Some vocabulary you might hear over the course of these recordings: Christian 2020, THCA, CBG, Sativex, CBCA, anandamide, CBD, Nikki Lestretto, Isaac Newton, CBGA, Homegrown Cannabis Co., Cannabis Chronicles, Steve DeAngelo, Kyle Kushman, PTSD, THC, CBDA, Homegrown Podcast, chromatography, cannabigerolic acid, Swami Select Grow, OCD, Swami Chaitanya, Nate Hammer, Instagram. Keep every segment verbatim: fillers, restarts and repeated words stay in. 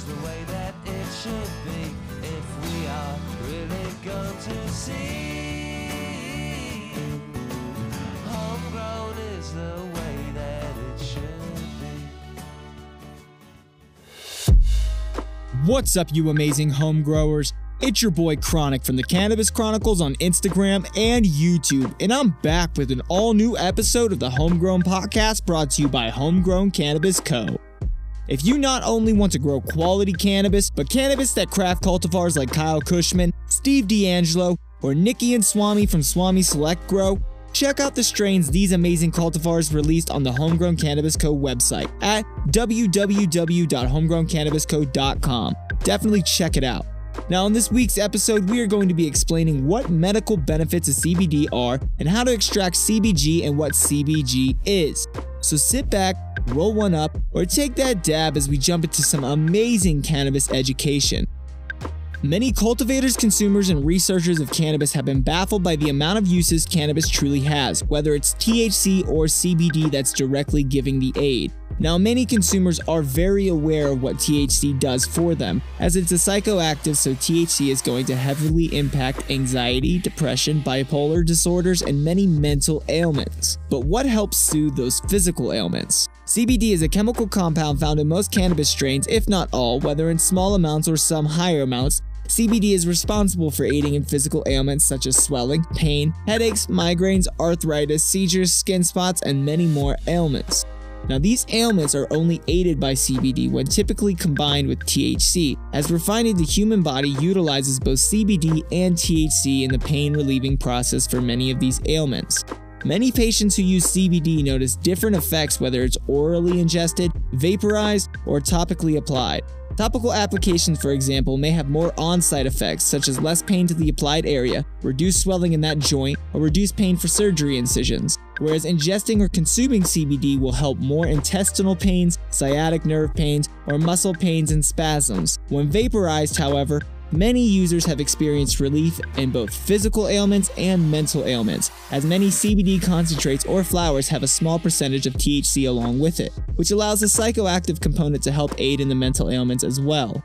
is the way that it should be if we are really going to see. Homegrown is the way that it should be. What's up, you amazing home growers? It's your boy Chronic from the Cannabis Chronicles on Instagram and YouTube, and I'm back with an all-new episode of the Homegrown Podcast brought to you by Homegrown Cannabis Co. If you not only want to grow quality cannabis, but cannabis that craft cultivars like Kyle Kushman, Steve DeAngelo, or Nikki and Swami from Swami Select Grow, check out the strains these amazing cultivars released on the Homegrown Cannabis Co. website at w w w dot homegrown cannabis co dot com. Definitely check it out. Now, in this week's episode, we are going to be explaining what medical benefits of C B D are and how to extract C B G and what C B G is. So sit back, roll one up, or take that dab as we jump into some amazing cannabis education. Many cultivators, consumers, and researchers of cannabis have been baffled by the amount of uses cannabis truly has, whether it's T H C or C B D that's directly giving the aid. Now, many consumers are very aware of what T H C does for them, as it's a psychoactive, so T H C is going to heavily impact anxiety, depression, bipolar disorders, and many mental ailments. But what helps soothe those physical ailments? C B D is a chemical compound found in most cannabis strains, if not all, whether in small amounts or some higher amounts. C B D is responsible for aiding in physical ailments such as swelling, pain, headaches, migraines, arthritis, seizures, skin spots, and many more ailments. Now, these ailments are only aided by C B D when typically combined with T H C, as we're finding the human body utilizes both C B D and T H C in the pain-relieving process for many of these ailments. Many patients who use C B D notice different effects, whether it's orally ingested, vaporized, or topically applied. Topical applications, for example, may have more on-site effects, such as less pain to the applied area, reduced swelling in that joint, or reduced pain for surgery incisions, whereas ingesting or consuming C B D will help more intestinal pains, sciatic nerve pains, or muscle pains and spasms. When vaporized, however, many users have experienced relief in both physical ailments and mental ailments, as many C B D concentrates or flowers have a small percentage of T H C along with it, which allows the psychoactive component to help aid in the mental ailments as well.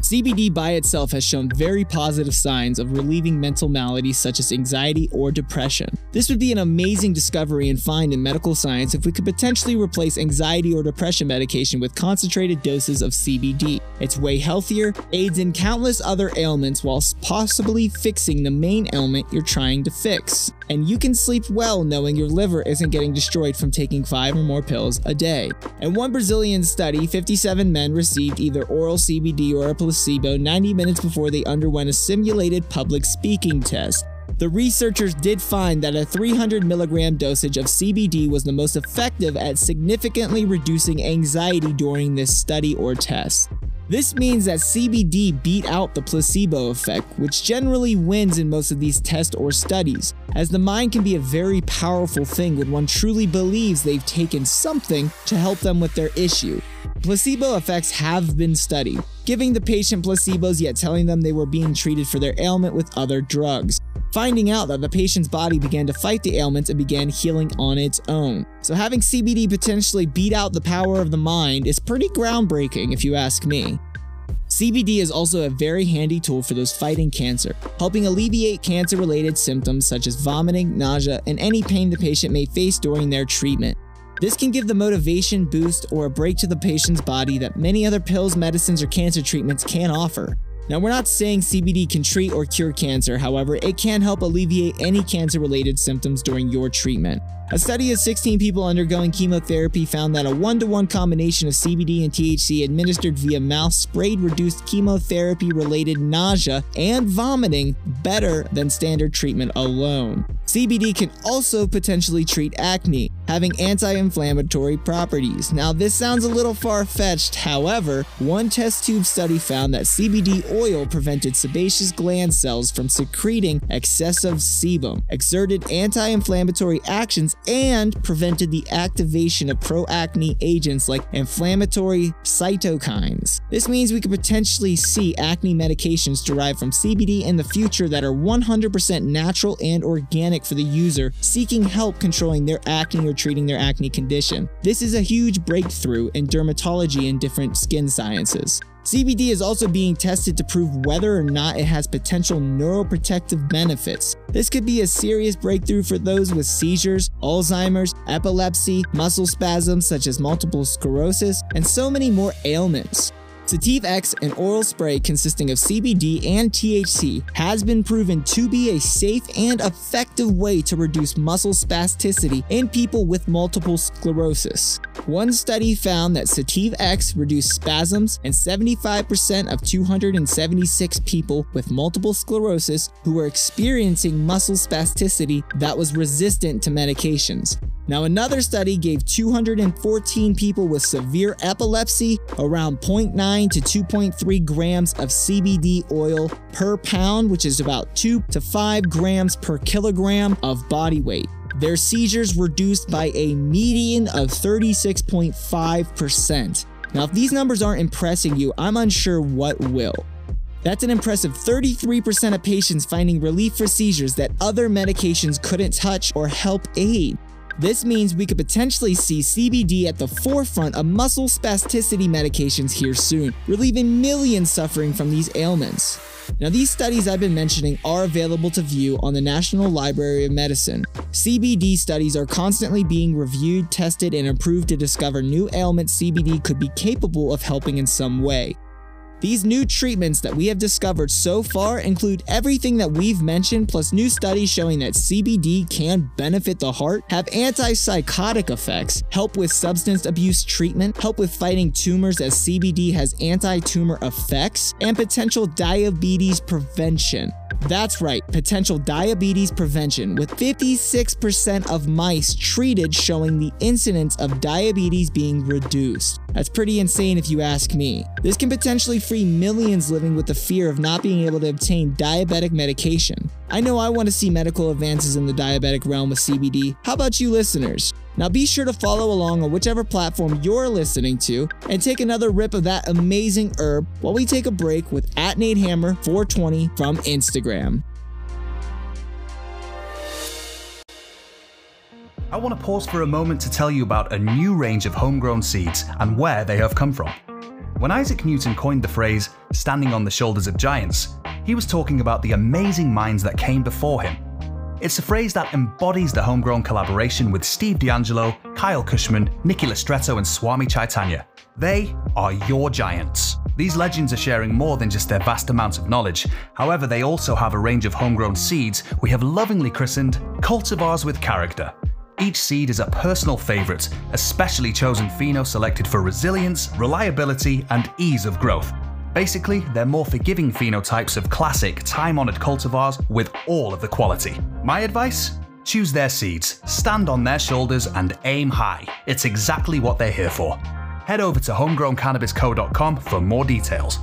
C B D by itself has shown very positive signs of relieving mental maladies such as anxiety or depression. This would be an amazing discovery and find in medical science if we could potentially replace anxiety or depression medication with concentrated doses of C B D. It's way healthier, aids in countless other ailments while possibly fixing the main ailment you're trying to fix. And you can sleep well knowing your liver isn't getting destroyed from taking five or more pills a day. In one Brazilian study, fifty-seven men received either oral C B D or a placebo placebo ninety minutes before they underwent a simulated public speaking test. The researchers did find that a three hundred milligram dosage of C B D was the most effective at significantly reducing anxiety during this study or test. This means that C B D beat out the placebo effect, which generally wins in most of these tests or studies, as the mind can be a very powerful thing when one truly believes they've taken something to help them with their issue. Placebo effects have been studied, giving the patient placebos yet telling them they were being treated for their ailment with other drugs, finding out that the patient's body began to fight the ailments and began healing on its own. So having C B D potentially beat out the power of the mind is pretty groundbreaking, if you ask me. C B D is also a very handy tool for those fighting cancer, helping alleviate cancer-related symptoms such as vomiting, nausea, and any pain the patient may face during their treatment. This can give the motivation, boost, or a break to the patient's body that many other pills, medicines, or cancer treatments can't offer. Now, we're not saying C B D can treat or cure cancer, however, it can help alleviate any cancer-related symptoms during your treatment. A study of sixteen people undergoing chemotherapy found that a one-to-one combination of C B D and T H C administered via mouth sprayed reduced chemotherapy-related nausea and vomiting better than standard treatment alone. C B D can also potentially treat acne, having anti-inflammatory properties. Now, this sounds a little far-fetched, however, one test tube study found that C B D oil prevented sebaceous gland cells from secreting excessive sebum, exerted anti-inflammatory actions, and prevented the activation of pro-acne agents like inflammatory cytokines. This means we could potentially see acne medications derived from C B D in the future that are one hundred percent natural and organic for the user seeking help controlling their acne or treating their acne condition. This is a huge breakthrough in dermatology and different skin sciences. C B D is also being tested to prove whether or not it has potential neuroprotective benefits. This could be a serious breakthrough for those with seizures, Alzheimer's, epilepsy, muscle spasms such as multiple sclerosis, and so many more ailments. Sativex, an oral spray consisting of C B D and T H C, has been proven to be a safe and effective way to reduce muscle spasticity in people with multiple sclerosis. One study found that Sativex reduced spasms in seventy-five percent of two hundred seventy-six people with multiple sclerosis who were experiencing muscle spasticity that was resistant to medications. Now, another study gave two hundred fourteen people with severe epilepsy around zero point nine to two point three grams of C B D oil per pound, which is about two to five grams per kilogram of body weight. Their seizures reduced by a median of thirty-six point five percent. Now, if these numbers aren't impressing you, I'm unsure what will. That's an impressive thirty-three percent of patients finding relief for seizures that other medications couldn't touch or help aid. This means we could potentially see C B D at the forefront of muscle spasticity medications here soon, relieving millions suffering from these ailments. Now, these studies I've been mentioning are available to view on the National Library of Medicine. C B D studies are constantly being reviewed, tested, and improved to discover new ailments C B D could be capable of helping in some way. These new treatments that we have discovered so far include everything that we've mentioned, plus new studies showing that C B D can benefit the heart, have antipsychotic effects, help with substance abuse treatment, help with fighting tumors as C B D has anti-tumor effects, and potential diabetes prevention. That's right, potential diabetes prevention, with fifty-six percent of mice treated showing the incidence of diabetes being reduced. That's pretty insane if you ask me. This can potentially free millions living with the fear of not being able to obtain diabetic medication. I know I want to see medical advances in the diabetic realm with C B D. How about you listeners? Now be sure to follow along on whichever platform you're listening to and take another rip of that amazing herb while we take a break with at Nate Hammer four twenty from Instagram. I want to pause for a moment to tell you about a new range of homegrown seeds and where they have come from. When Isaac Newton coined the phrase, standing on the shoulders of giants, he was talking about the amazing minds that came before him. It's a phrase that embodies the homegrown collaboration with Steve DeAngelo, Kyle Kushman, Nikki Lestretto, and Swami Chaitanya. They are your giants. These legends are sharing more than just their vast amounts of knowledge. However, they also have a range of homegrown seeds we have lovingly christened cultivars with character. Each seed is a personal favorite, a specially chosen pheno selected for resilience, reliability, and ease of growth. Basically, they're more forgiving phenotypes of classic, time-honored cultivars with all of the quality. My advice? Choose their seeds, stand on their shoulders, and aim high. It's exactly what they're here for. Head over to homegrown cannabis co dot com for more details.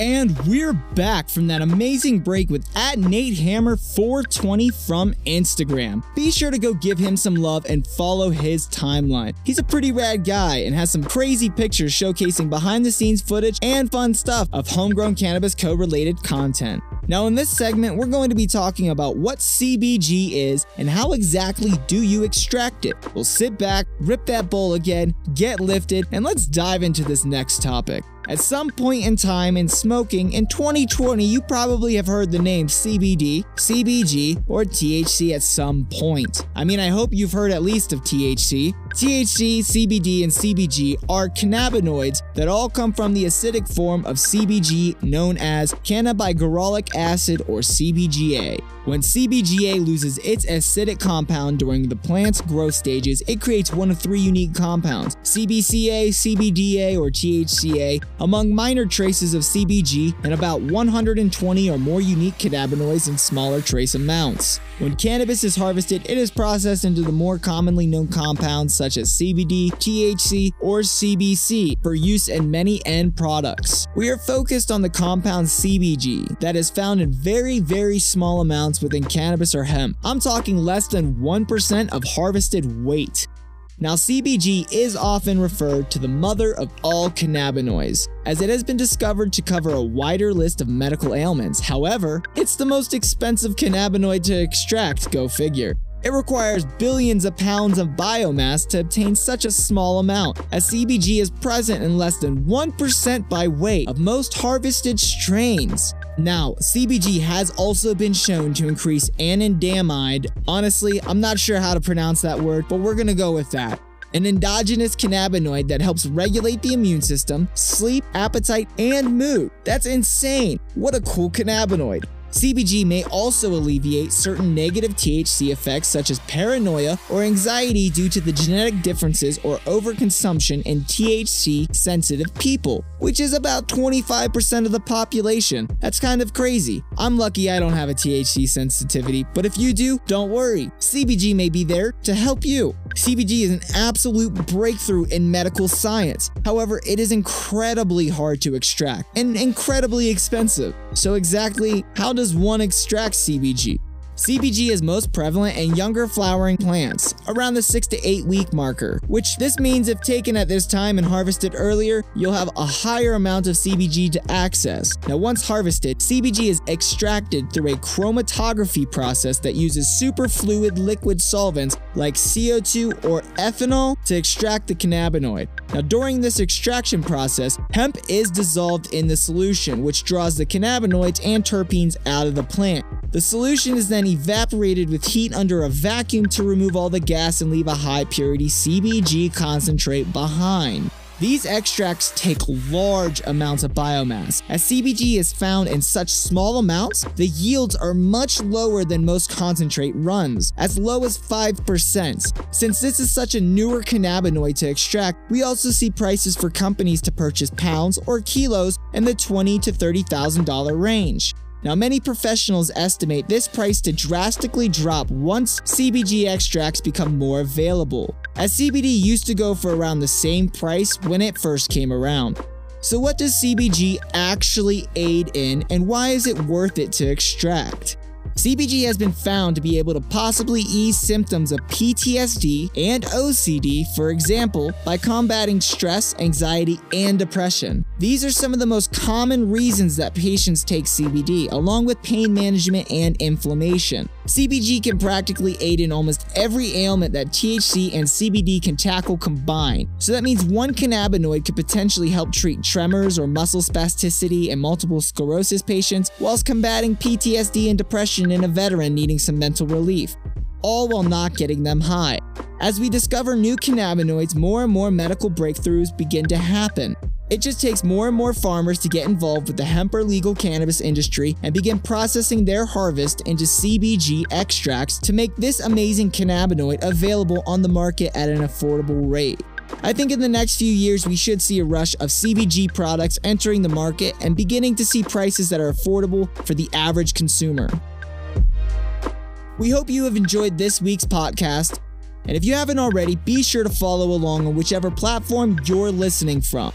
And we're back from that amazing break with at Nate Hammer four twenty from Instagram. Be sure to go give him some love and follow his timeline. He's a pretty rad guy and has some crazy pictures showcasing behind the scenes footage and fun stuff of Homegrown Cannabis Co. related content. Now in this segment, we're going to be talking about what C B G is and how exactly do you extract it. We'll sit back, rip that bowl again, get lifted, and let's dive into this next topic. At some point in time in smoking in twenty twenty, you probably have heard the name C B D, C B G, or T H C at some point. I mean, I hope you've heard at least of T H C. T H C, C B D, and C B G are cannabinoids that all come from the acidic form of C B G known as cannabigerolic acid or C B G A. When C B G A loses its acidic compound during the plant's growth stages, it creates one of three unique compounds, C B C A, C B D A, or T H C A, among minor traces of C B G and about one hundred twenty or more unique cannabinoids in smaller trace amounts. When cannabis is harvested, it is processed into the more commonly known compounds such as C B D, T H C, or C B C for use in many end products. We are focused on the compound C B G that is found in very, very small amounts within cannabis or hemp. I'm talking less than one percent of harvested weight. Now, C B G is often referred to the mother of all cannabinoids, as it has been discovered to cover a wider list of medical ailments. However, it's the most expensive cannabinoid to extract, go figure. It requires billions of pounds of biomass to obtain such a small amount, as C B G is present in less than one percent by weight of most harvested strains. Now, C B G has also been shown to increase anandamide. Honestly, I'm not sure how to pronounce that word, but we're gonna go with that. An endogenous cannabinoid that helps regulate the immune system, sleep, appetite, and mood. That's insane! What a cool cannabinoid. C B G may also alleviate certain negative T H C effects such as paranoia or anxiety due to the genetic differences or overconsumption in T H C-sensitive people, which is about twenty-five percent of the population. That's kind of crazy. I'm lucky I don't have a T H C sensitivity, but if you do, don't worry. C B G may be there to help you. C B G is an absolute breakthrough in medical science. However, it is incredibly hard to extract and incredibly expensive. So exactly how does one extract C B G? C B G is most prevalent in younger flowering plants, around the six to eight week marker, which this means if taken at this time and harvested earlier, you'll have a higher amount of C B G to access. Now once harvested, C B G is extracted through a chromatography process that uses superfluid liquid solvents like C O two or ethanol to extract the cannabinoid. Now during this extraction process, hemp is dissolved in the solution, which draws the cannabinoids and terpenes out of the plant. The solution is then evaporated with heat under a vacuum to remove all the gas and leave a high purity C B G concentrate behind. These extracts take large amounts of biomass. As C B G is found in such small amounts, the yields are much lower than most concentrate runs, as low as five percent. Since this is such a newer cannabinoid to extract, we also see prices for companies to purchase pounds or kilos in the twenty thousand to thirty thousand dollars range. Now, many professionals estimate this price to drastically drop once C B G extracts become more available, as C B D used to go for around the same price when it first came around. So what does C B G actually aid in, and why is it worth it to extract? C B G has been found to be able to possibly ease symptoms of P T S D and O C D, for example, by combating stress, anxiety, and depression. These are some of the most common reasons that patients take C B D, along with pain management and inflammation. C B G can practically aid in almost every ailment that T H C and C B D can tackle combined. So that means one cannabinoid could potentially help treat tremors or muscle spasticity in multiple sclerosis patients, whilst combating P T S D and depression in a veteran needing some mental relief, all while not getting them high. As we discover new cannabinoids, more and more medical breakthroughs begin to happen. It just takes more and more farmers to get involved with the hemp or legal cannabis industry and begin processing their harvest into C B G extracts to make this amazing cannabinoid available on the market at an affordable rate. I think in the next few years we should see a rush of C B G products entering the market and beginning to see prices that are affordable for the average consumer. We hope you have enjoyed this week's podcast, and if you haven't already, be sure to follow along on whichever platform you're listening from.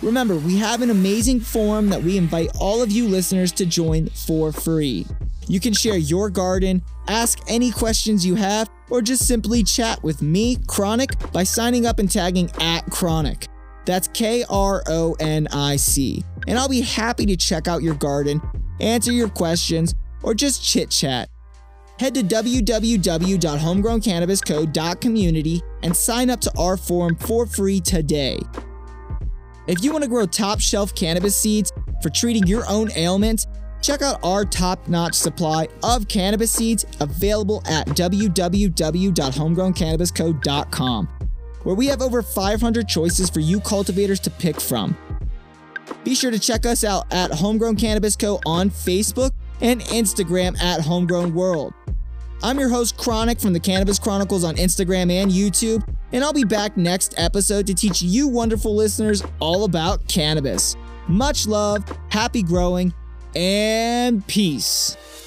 Remember, we have an amazing forum that we invite all of you listeners to join for free. You can share your garden, ask any questions you have, or just simply chat with me, Chronic, by signing up and tagging at Chronic. That's K R O N I C. And I'll be happy to check out your garden, answer your questions, or just chit chat. Head to w w w dot homegrown cannabis co dot community and sign up to our forum for free today. If you want to grow top-shelf cannabis seeds for treating your own ailments, check out our top-notch supply of cannabis seeds available at w w w dot homegrown cannabis co dot com, where we have over five hundred choices for you cultivators to pick from. Be sure to check us out at Homegrown Cannabis Co. on Facebook and Instagram at Homegrown World. I'm your host, Chronic, from the Cannabis Chronicles on Instagram and YouTube, and I'll be back next episode to teach you wonderful listeners all about cannabis. Much love, happy growing, and peace.